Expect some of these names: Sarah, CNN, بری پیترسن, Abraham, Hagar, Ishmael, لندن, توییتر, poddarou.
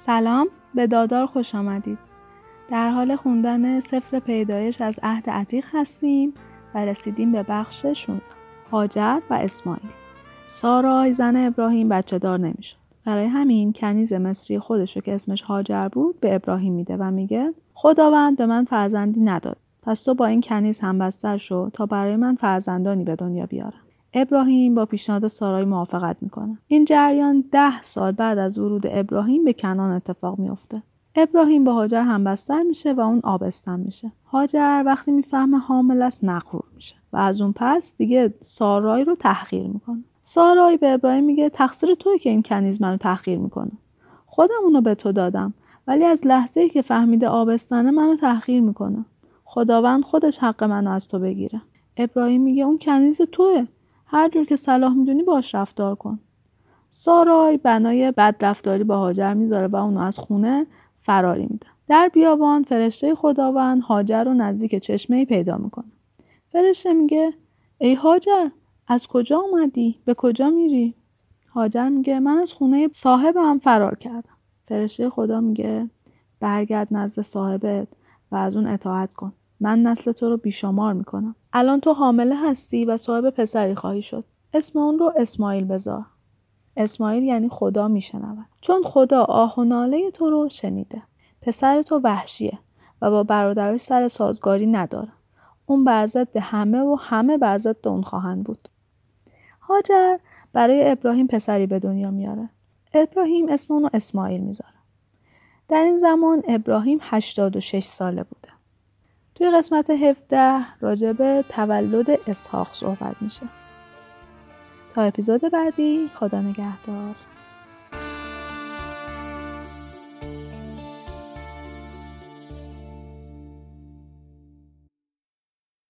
سلام، به دادار خوش آمدید. در حال خوندن سفر پیدایش از عهد عتیق هستیم و رسیدیم به بخش 16. هاجر و اسماعیل. سارا زن ابراهیم بچه دار نمی شد. برای همین کنیز مصری خودشو که اسمش هاجر بود به ابراهیم میده و میگه خداوند به من فرزندی نداد، پس تو با این کنیز همبستر شو تا برای من فرزندانی به دنیا بیارم. ابراهیم با پیشنهاد سارای موافقت میکنه. این جریان 10 سال بعد از ورود ابراهیم به کنعان اتفاق میفته. ابراهیم با هاجر همبستر میشه و اون آبستن میشه. هاجر وقتی میفهمه حامل است مغرور میشه و از اون پس دیگه سارای رو تحقیر میکنه. سارای به ابراهیم میگه تقصیر توئه که این کنیز منو تحقیر میکنه. خودم اونو به تو دادم، ولی از لحظه‌ای که فهمیده آبستنه منو تحقیر میکنه. خداوند خودش حق منو از تو بگیره. ابراهیم میگه اون کنیز توئه، هر جور که صلاح میدونی باش رفتار کن. سارای بنای بدرفتاری با هاجر میذاره و اونو از خونه فراری میده. در بیابان فرشته خداوند هاجر رو نزدیک چشمه‌ای پیدا میکنه. فرشته میگه ای هاجر، از کجا اومدی؟ به کجا میری؟ هاجر میگه من از خونه صاحبم فرار کردم. فرشته خدا میگه برگرد نزد صاحبت و از اون اطاعت کن. من نسل تو رو بیشمار میکنم. الان تو حامله هستی و صاحب پسری خواهی شد. اسم اون رو اسماعیل بذار. اسماعیل یعنی خدا میشنود، چون خدا آه و ناله تو رو شنیده. پسر تو وحشیه و با برادرش سر سازگاری نداره. اون بر ضد همه و همه بر ضد اون خواهند بود. هاجر برای ابراهیم پسری به دنیا میاره. ابراهیم اسم اون رو اسماعیل میذاره. در این زمان ابراهیم 86 ساله بوده. توی قسمت 17 راجع به تولد اسحاق صحبت میشه. تا اپیزود بعدی، خدا نگهدار.